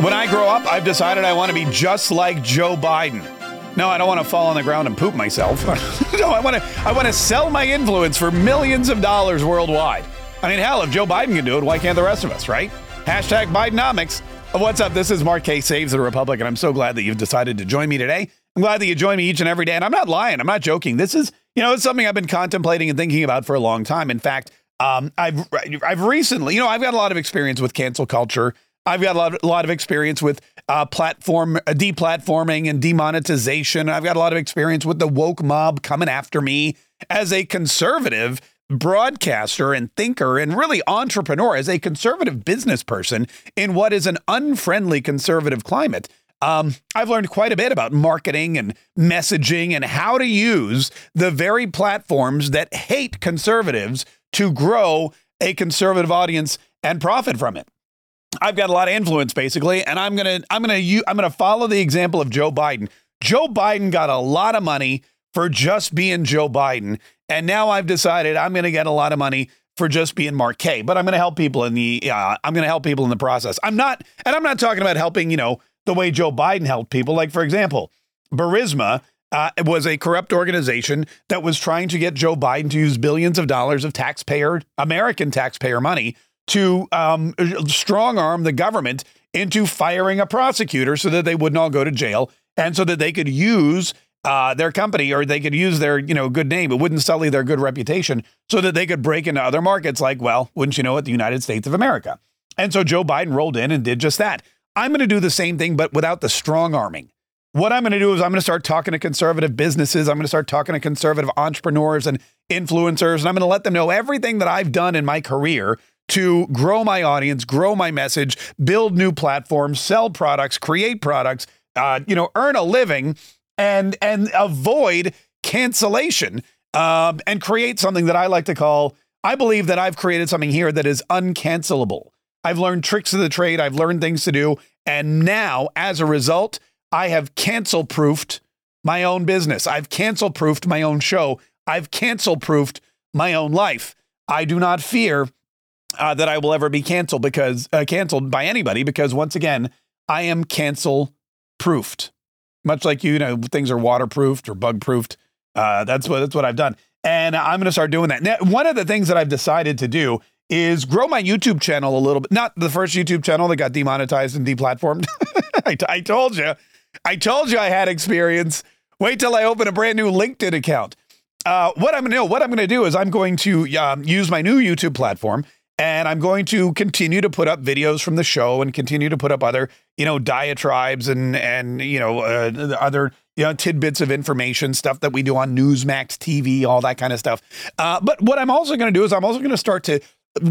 When I grow up, I've decided I want to be just like Joe Biden. No, I don't want to fall on the ground and poop myself. No, I want to sell my influence for millions of dollars worldwide. I mean, hell, if Joe Biden can do it, why can't the rest of us, right? Hashtag Bidenomics. What's up? This is Mark Kaye Saves the Republic, and I'm so glad that you've decided to join me today. I'm glad that you join me each and every day, and I'm not lying. I'm not joking. This is, it's something I've been contemplating and thinking about for a long time. In fact, I've recently, I've got a lot of experience with cancel culture. I've got a lot of experience with platform deplatforming and demonetization. I've got a lot of experience with the woke mob coming after me as a conservative broadcaster and thinker and really entrepreneur, as a conservative business person in what is an unfriendly conservative climate. I've learned quite a bit about marketing and messaging and how to use the very platforms that hate conservatives to grow a conservative audience and profit from it. I've got a lot of influence, basically, and I'm gonna follow the example of Joe Biden. Joe Biden got a lot of money for just being Joe Biden, and now I've decided I'm gonna get a lot of money for just being Mark Kaye. But I'm gonna help people in the process. I'm not talking about helping the way Joe Biden helped people. Like, for example, Burisma was a corrupt organization that was trying to get Joe Biden to use billions of dollars of American taxpayer money to strong arm the government into firing a prosecutor so that they wouldn't all go to jail, and so that they could use their company, or they could use their good name. It wouldn't sully their good reputation, so that they could break into other markets, like, well, wouldn't you know it, the United States of America. And so Joe Biden rolled in and did just that. I'm going to do the same thing, but without the strong arming. What I'm going to do is I'm going to start talking to conservative businesses. I'm going to start talking to conservative entrepreneurs and influencers, and I'm going to let them know everything that I've done in my career to grow my audience, grow my message, build new platforms, sell products, create products, earn a living, and avoid cancellation, and create something that I like to call, I believe that I've created something here that is uncancelable. I've learned tricks of the trade. I've learned things to do. And now, as a result, I have cancel-proofed my own business. I've cancel-proofed my own show. I've cancel-proofed my own life. I do not fear that I will ever be canceled by anybody, because once again, I am cancel proofed, much like, things are waterproofed or bug proofed. That's what I've done. And I'm going to start doing that. Now, one of the things that I've decided to do is grow my YouTube channel a little bit. Not the first YouTube channel that got demonetized and deplatformed. I told you I had experience. Wait till I open a brand new LinkedIn account. What I'm going to do is I'm going to use my new YouTube platform. And I'm going to continue to put up videos from the show and continue to put up other, diatribes and other, tidbits of information, stuff that we do on Newsmax TV, all that kind of stuff. But what I'm also going to do is I'm also going to start to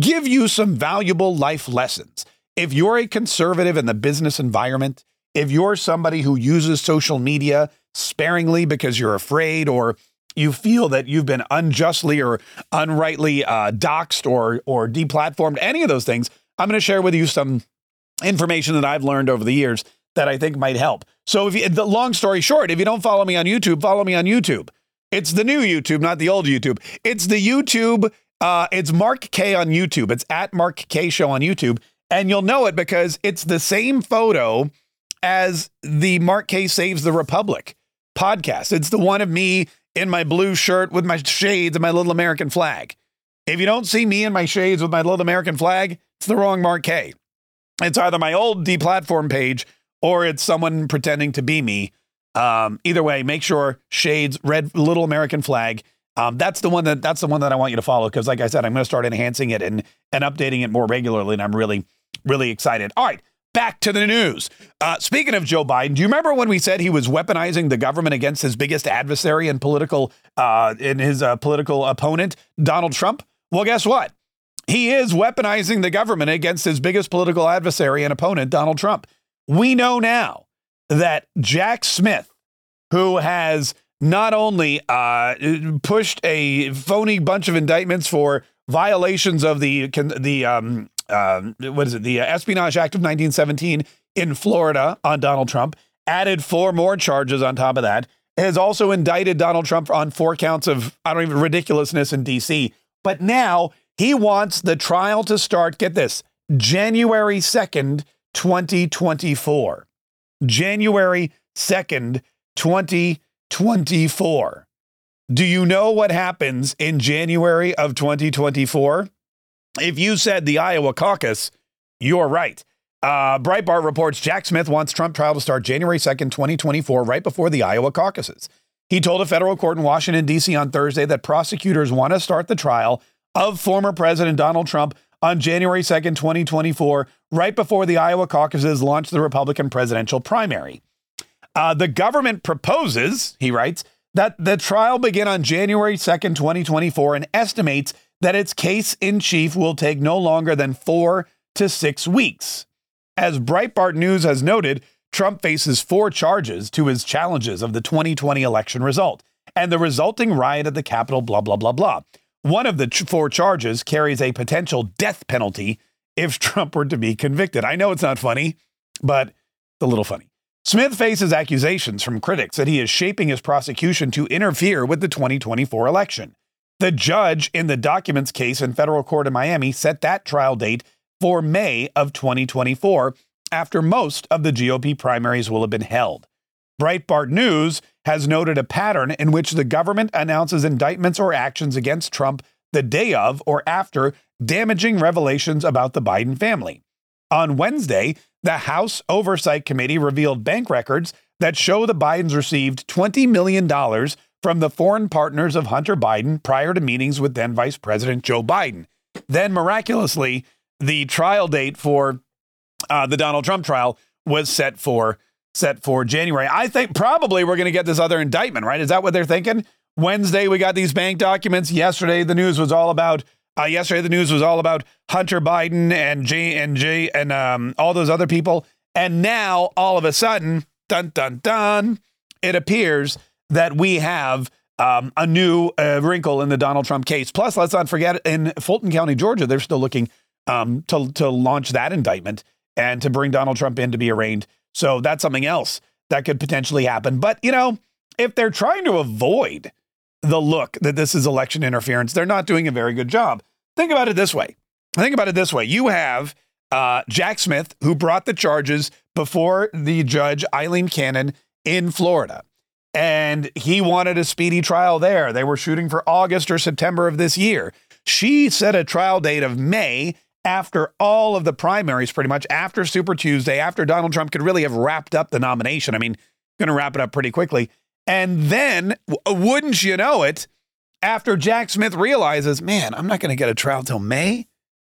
give you some valuable life lessons. If you're a conservative in the business environment, if you're somebody who uses social media sparingly because you're afraid, or you feel that you've been unjustly or unrightly doxxed or deplatformed, any of those things, I'm going to share with you some information that I've learned over the years that I think might help. So the long story short, if you don't follow me on YouTube, follow me on YouTube. It's the new YouTube, not the old YouTube. It's the YouTube. It's Mark Kaye on YouTube. It's at Mark Kaye Show on YouTube. And you'll know it because it's the same photo as the Mark Kaye Saves the Republic podcast. It's the one of me in my blue shirt with my shades and my little American flag. If you don't see me in my shades with my little American flag, it's the wrong Mark Kaye. It's either my old deplatform page or it's someone pretending to be me. Either way, make sure shades, red little American flag. That's the one that I want you to follow, because, like I said, I'm going to start enhancing it and updating it more regularly, and I'm really, really excited. All right. Back to the news. Speaking of Joe Biden, do you remember when we said he was weaponizing the government against his biggest adversary and his political opponent, Donald Trump? Well, guess what? He is weaponizing the government against his biggest political adversary and opponent, Donald Trump. We know now that Jack Smith, who has not only pushed a phony bunch of indictments for violations of the Espionage Act of 1917 in Florida on Donald Trump, added four more charges on top of that, has also indicted Donald Trump on four counts of, I don't even, ridiculousness in D.C. But now he wants the trial to start, get this, January 2nd, 2024. January 2nd, 2024. Do you know what happens in January of 2024? If you said the Iowa caucus, you're right. Breitbart reports Jack Smith wants Trump trial to start January 2nd, 2024, right before the Iowa caucuses. He told a federal court in Washington, D.C. on Thursday that prosecutors want to start the trial of former President Donald Trump on January 2nd, 2024, right before the Iowa caucuses launch the Republican presidential primary. The government proposes, he writes, that the trial begin on January 2nd, 2024, and estimates that its case in chief will take no longer than 4 to 6 weeks. As Breitbart News has noted, Trump faces four charges to his challenges of the 2020 election result and the resulting riot at the Capitol, blah, blah, blah, blah. One of the four charges carries a potential death penalty if Trump were to be convicted. I know it's not funny, but it's a little funny. Smith faces accusations from critics that he is shaping his prosecution to interfere with the 2024 election. The judge in the documents case in federal court in Miami set that trial date for May of 2024, after most of the GOP primaries will have been held. Breitbart News has noted a pattern in which the government announces indictments or actions against Trump the day of or after damaging revelations about the Biden family. On Wednesday, the House Oversight Committee revealed bank records that show the Bidens received $20 million from the foreign partners of Hunter Biden prior to meetings with then Vice President Joe Biden. Then, miraculously, the trial date for the Donald Trump trial was set for January. I think probably we're going to get this other indictment, right? Is that what they're thinking? Wednesday, we got these bank documents. Yesterday, the news was all about Hunter Biden and Jay and all those other people. And now all of a sudden, dun, dun, dun, it appears that we have a new wrinkle in the Donald Trump case. Plus, let's not forget, in Fulton County, Georgia, they're still looking to launch that indictment and to bring Donald Trump in to be arraigned. So that's something else that could potentially happen. But, you know, if they're trying to avoid the look that this is election interference, they're not doing a very good job. Think about it this way. You have Jack Smith, who brought the charges before the judge, Eileen Cannon, in Florida. And he wanted a speedy trial there. They were shooting for August or September of this year. She set a trial date of May, after all of the primaries, pretty much after Super Tuesday, after Donald Trump could really have wrapped up the nomination. I mean, going to wrap it up pretty quickly. And then, wouldn't you know it, after Jack Smith realizes, man, I'm not going to get a trial till May,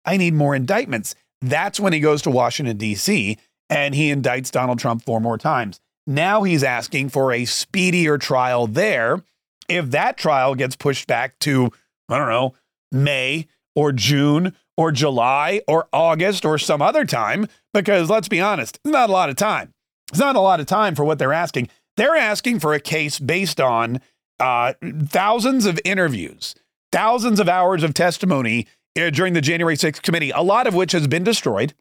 I need more indictments. That's when he goes to Washington, D.C., and he indicts Donald Trump four more times. Now he's asking for a speedier trial there. If that trial gets pushed back to, I don't know, May or June or July or August or some other time, because let's be honest, it's not a lot of time. It's not a lot of time for what they're asking. They're asking for a case based on thousands of interviews, thousands of hours of testimony during the January 6th committee, a lot of which has been destroyed,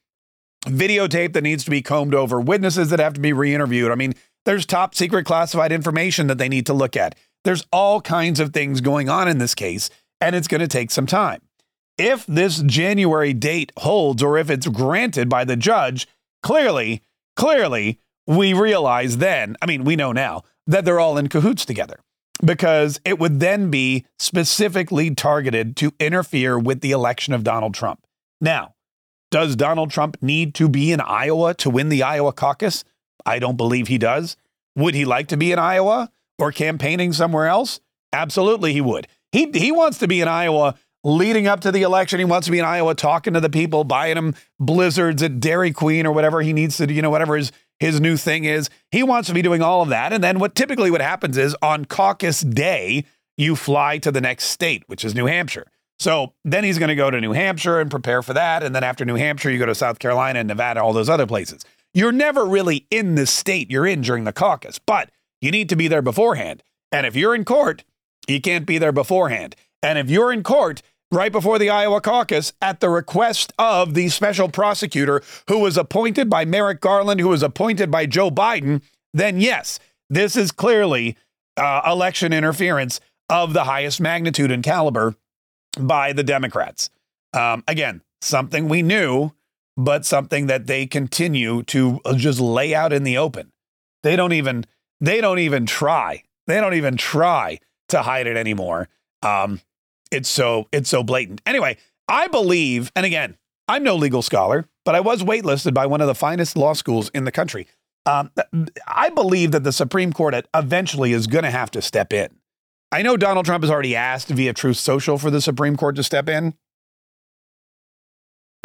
videotape that needs to be combed over, witnesses that have to be re-interviewed. I mean, there's top secret classified information that they need to look at. There's all kinds of things going on in this case, and it's going to take some time. If this January date holds, or if it's granted by the judge, clearly, we realize then, I mean, we know now that they're all in cahoots together, because it would then be specifically targeted to interfere with the election of Donald Trump. Now, does Donald Trump need to be in Iowa to win the Iowa caucus? I don't believe he does. Would he like to be in Iowa or campaigning somewhere else? Absolutely, he would. He wants to be in Iowa leading up to the election. He wants to be in Iowa talking to the people, buying them blizzards at Dairy Queen or whatever he needs to do, you know, whatever his new thing is. He wants to be doing all of that. And then what happens is on caucus day, you fly to the next state, which is New Hampshire. So then he's going to go to New Hampshire and prepare for that. And then after New Hampshire, you go to South Carolina and Nevada, all those other places. You're never really in the state you're in during the caucus, but you need to be there beforehand. And if you're in court, you can't be there beforehand. And if you're in court right before the Iowa caucus at the request of the special prosecutor who was appointed by Merrick Garland, who was appointed by Joe Biden, then yes, this is clearly election interference of the highest magnitude and caliber by the Democrats. Again, something we knew, but something that they continue to just lay out in the open. They don't even try. They don't even try to hide it anymore. It's so blatant. Anyway, I believe, and again, I'm no legal scholar, but I was waitlisted by one of the finest law schools in the country. I believe that the Supreme Court eventually is going to have to step in. I know Donald Trump has already asked via Truth Social for the Supreme Court to step in.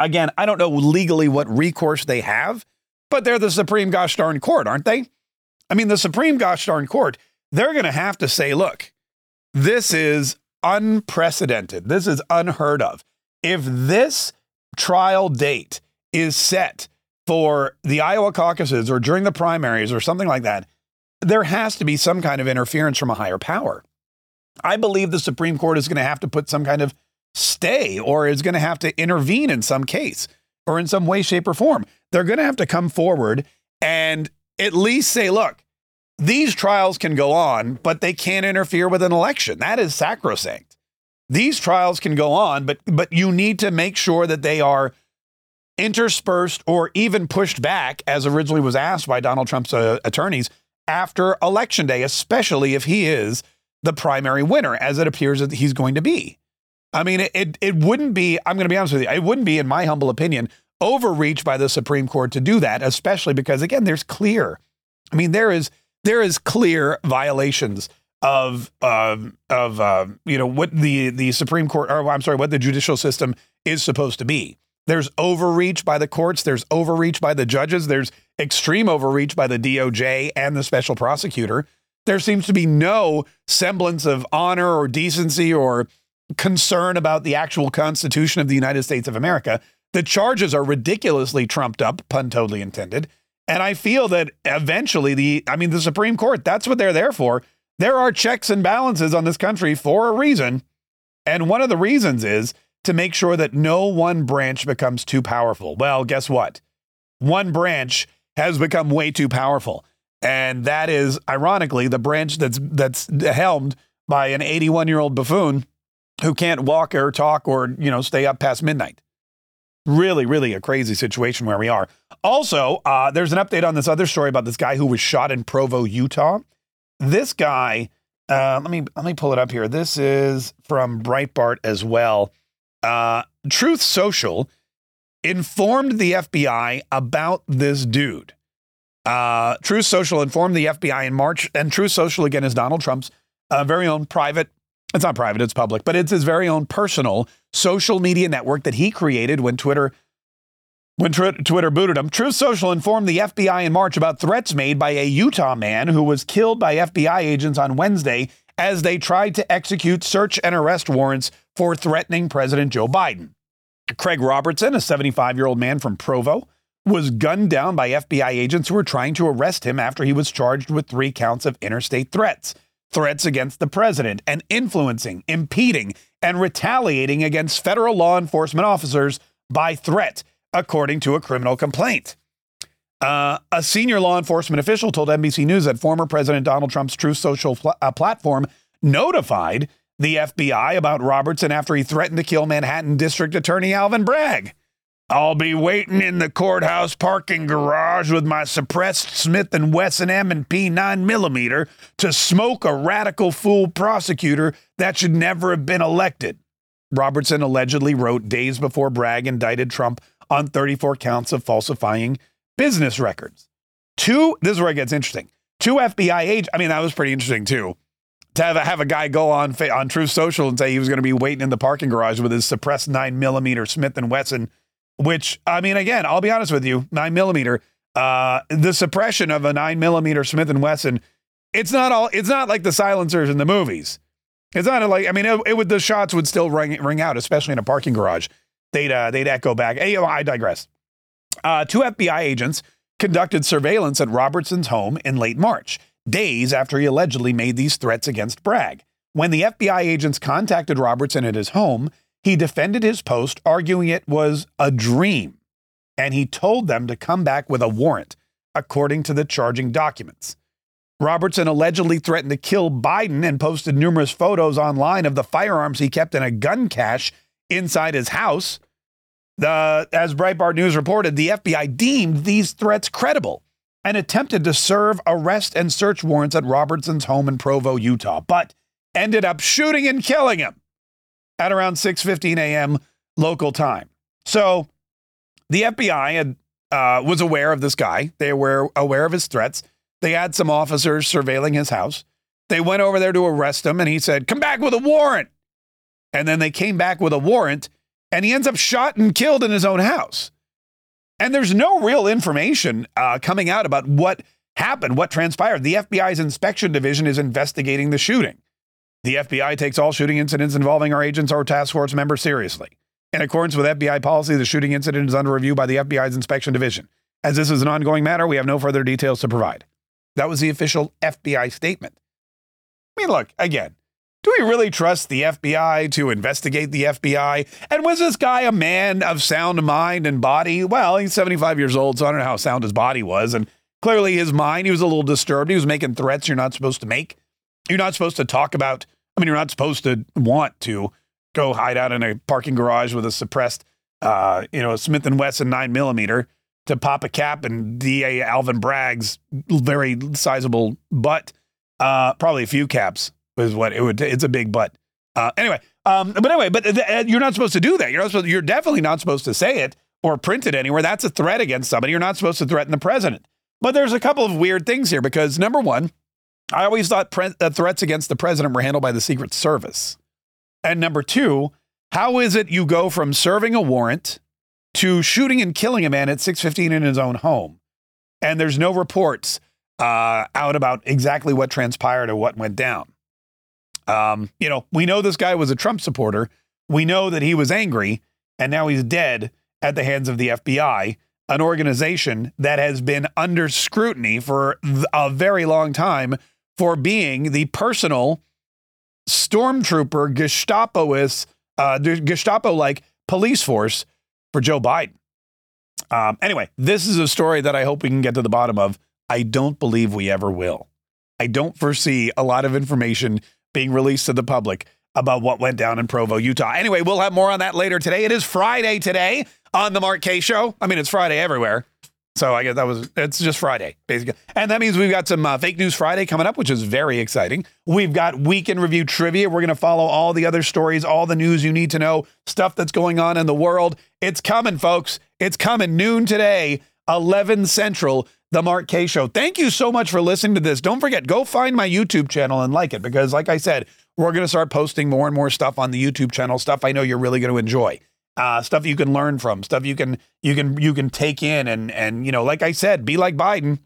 Again, I don't know legally what recourse they have, but they're the Supreme gosh darn court, aren't they? I mean, the Supreme gosh darn court, they're going to have to say, look, this is unprecedented. This is unheard of. If this trial date is set for the Iowa caucuses or during the primaries or something like that, there has to be some kind of interference from a higher power. I believe the Supreme Court is going to have to put some kind of stay or is going to have to intervene in some case or in some way, shape or form. They're going to have to come forward and at least say, look, these trials can go on, but they can't interfere with an election. That is sacrosanct. These trials can go on, but you need to make sure that they are interspersed or even pushed back, as originally was asked by Donald Trump's attorneys, after Election Day, especially if he is the primary winner, as it appears that he's going to be. I mean, it wouldn't be, I'm going to be honest with you, it wouldn't be, in my humble opinion, overreach by the Supreme Court to do that, especially because, again, there's clear, I mean, there is clear violations of you know, what the Supreme Court, or I'm sorry, what the judicial system is supposed to be. There's overreach by the courts. There's overreach by the judges. There's extreme overreach by the DOJ and the special prosecutor. There seems to be no semblance of honor or decency or concern about the actual Constitution of the United States of America. The charges are ridiculously trumped up, pun totally intended. And I feel that eventually the Supreme Court, that's what they're there for. There are checks and balances on this country for a reason. And one of the reasons is to make sure that no one branch becomes too powerful. Well, guess what? One branch has become way too powerful. And that is, ironically, the branch that's helmed by an 81-year-old buffoon who can't walk or talk or, you know, stay up past midnight. Really, really a crazy situation where we are. Also, there's an update on this other story about this guy who was shot in Provo, Utah. This guy, let me pull it up here. This is from Breitbart as well. Truth Social informed the FBI about this dude. Truth Social informed the FBI in March, and Truth Social, again, is Donald Trump's very own private. It's not private, it's public, but it's his very own personal social media network that he created when Twitter booted him. Truth Social informed the FBI in March about threats made by a Utah man who was killed by FBI agents on Wednesday as they tried to execute search and arrest warrants for threatening President Joe Biden. Craig Robertson, a 75-year-old man from Provo, was gunned down by FBI agents who were trying to arrest him after he was charged with 3 counts of interstate threats. Threats against the president and influencing, impeding, and retaliating against federal law enforcement officers by threat, according to a criminal complaint. A senior law enforcement official told NBC News that former President Donald Trump's Truth Social platform notified the FBI about Robertson after he threatened to kill Manhattan District Attorney Alvin Bragg. I'll be waiting in the courthouse parking garage with my suppressed Smith and Wesson M&P 9mm to smoke a radical fool prosecutor that should never have been elected. Robertson allegedly wrote days before Bragg indicted Trump on 34 counts of falsifying business records. This is where it gets interesting. 2 FBI agents. I mean, that was pretty interesting, too, to have a guy go on Truth Social and say he was going to be waiting in the parking garage with his suppressed 9mm Smith and Wesson. Which, I mean, again, I'll be honest with you, 9mm, the suppression of a 9mm Smith and Wesson, it's not like the silencers in the movies. It's not like, I mean, it would, the shots would still ring out, especially in a parking garage. They'd echo back. Hey, I digress. Two FBI agents conducted surveillance at Robertson's home in late March, days after he allegedly made these threats against Bragg. When the FBI agents contacted Robertson at his home, he defended his post, arguing it was a dream, and he told them to come back with a warrant, according to the charging documents. Robertson allegedly threatened to kill Biden and posted numerous photos online of the firearms he kept in a gun cache inside his house. As Breitbart News reported, the FBI deemed these threats credible and attempted to serve arrest and search warrants at Robertson's home in Provo, Utah, but ended up shooting and killing him at around 6:15 a.m. local time. So the FBI was aware of this guy. They were aware of his threats. They had some officers surveilling his house. They went over there to arrest him, and he said, come back with a warrant. And then they came back with a warrant, and he ends up shot and killed in his own house. And there's no real information coming out about what happened, what transpired. The FBI's Inspection Division is investigating the shooting. The FBI takes all shooting incidents involving our agents or task force members seriously. In accordance with FBI policy, the shooting incident is under review by the FBI's Inspection Division. As this is an ongoing matter, we have no further details to provide. That was the official FBI statement. I mean, look, again, do we really trust the FBI to investigate the FBI? And was this guy a man of sound mind and body? Well, he's 75 years old, so I don't know how sound his body was. And clearly his mind, he was a little disturbed. He was making threats you're not supposed to make. You're not supposed to talk about, I mean, you're not supposed to want to go hide out in a parking garage with a suppressed, a Smith and Wesson 9mm. To pop a cap and DA Alvin Bragg's very sizable butt, probably a few caps is what it would. It's a big butt. Anyway, you're not supposed to do that. You're definitely not supposed to say it or print it anywhere. That's a threat against somebody. You're not supposed to threaten the president. But there's a couple of weird things here because number one, I always thought threats against the president were handled by the Secret Service. And number two, how is it you go from serving a warrant to shooting and killing a man at 6:15 in his own home? And there's no reports out about exactly what transpired or what went down. We know this guy was a Trump supporter. We know that he was angry, and now he's dead at the hands of the FBI, an organization that has been under scrutiny for a very long time for being the personal stormtrooper, Gestapo-like police force for Joe Biden. Anyway, this is a story that I hope we can get to the bottom of. I don't believe we ever will. I don't foresee a lot of information being released to the public about what went down in Provo, Utah. Anyway, we'll have more on that later today. It is Friday today on the Mark Kaye Show. I mean, it's Friday everywhere. So I guess it's just Friday, basically. And that means we've got some Fake News Friday coming up, which is very exciting. We've got Week in Review Trivia. We're going to follow all the other stories, all the news you need to know, stuff that's going on in the world. It's coming, folks. It's coming noon today, 11 Central, The Mark Kaye Show. Thank you so much for listening to this. Don't forget, go find my YouTube channel and like it, because like I said, we're going to start posting more and more stuff on the YouTube channel, stuff I know you're really going to enjoy. Stuff you can learn from, stuff you can take in, and like I said, be like Biden,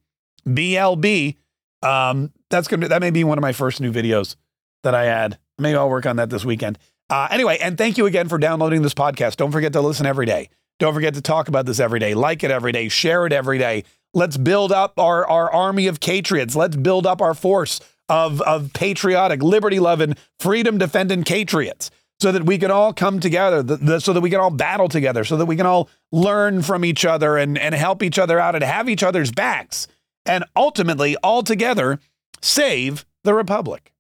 BLB. That may be one of my first new videos that I add. Maybe I'll work on that this weekend. Anyway, and thank you again for downloading this podcast. Don't forget to listen every day. Don't forget to talk about this every day. Like it every day. Share it every day. Let's build up our army of patriots. Let's build up our force of patriotic, liberty-loving, freedom-defending patriots, so that we can all come together, so that we can all battle together, so that we can all learn from each other and help each other out and have each other's backs and ultimately all together save the republic.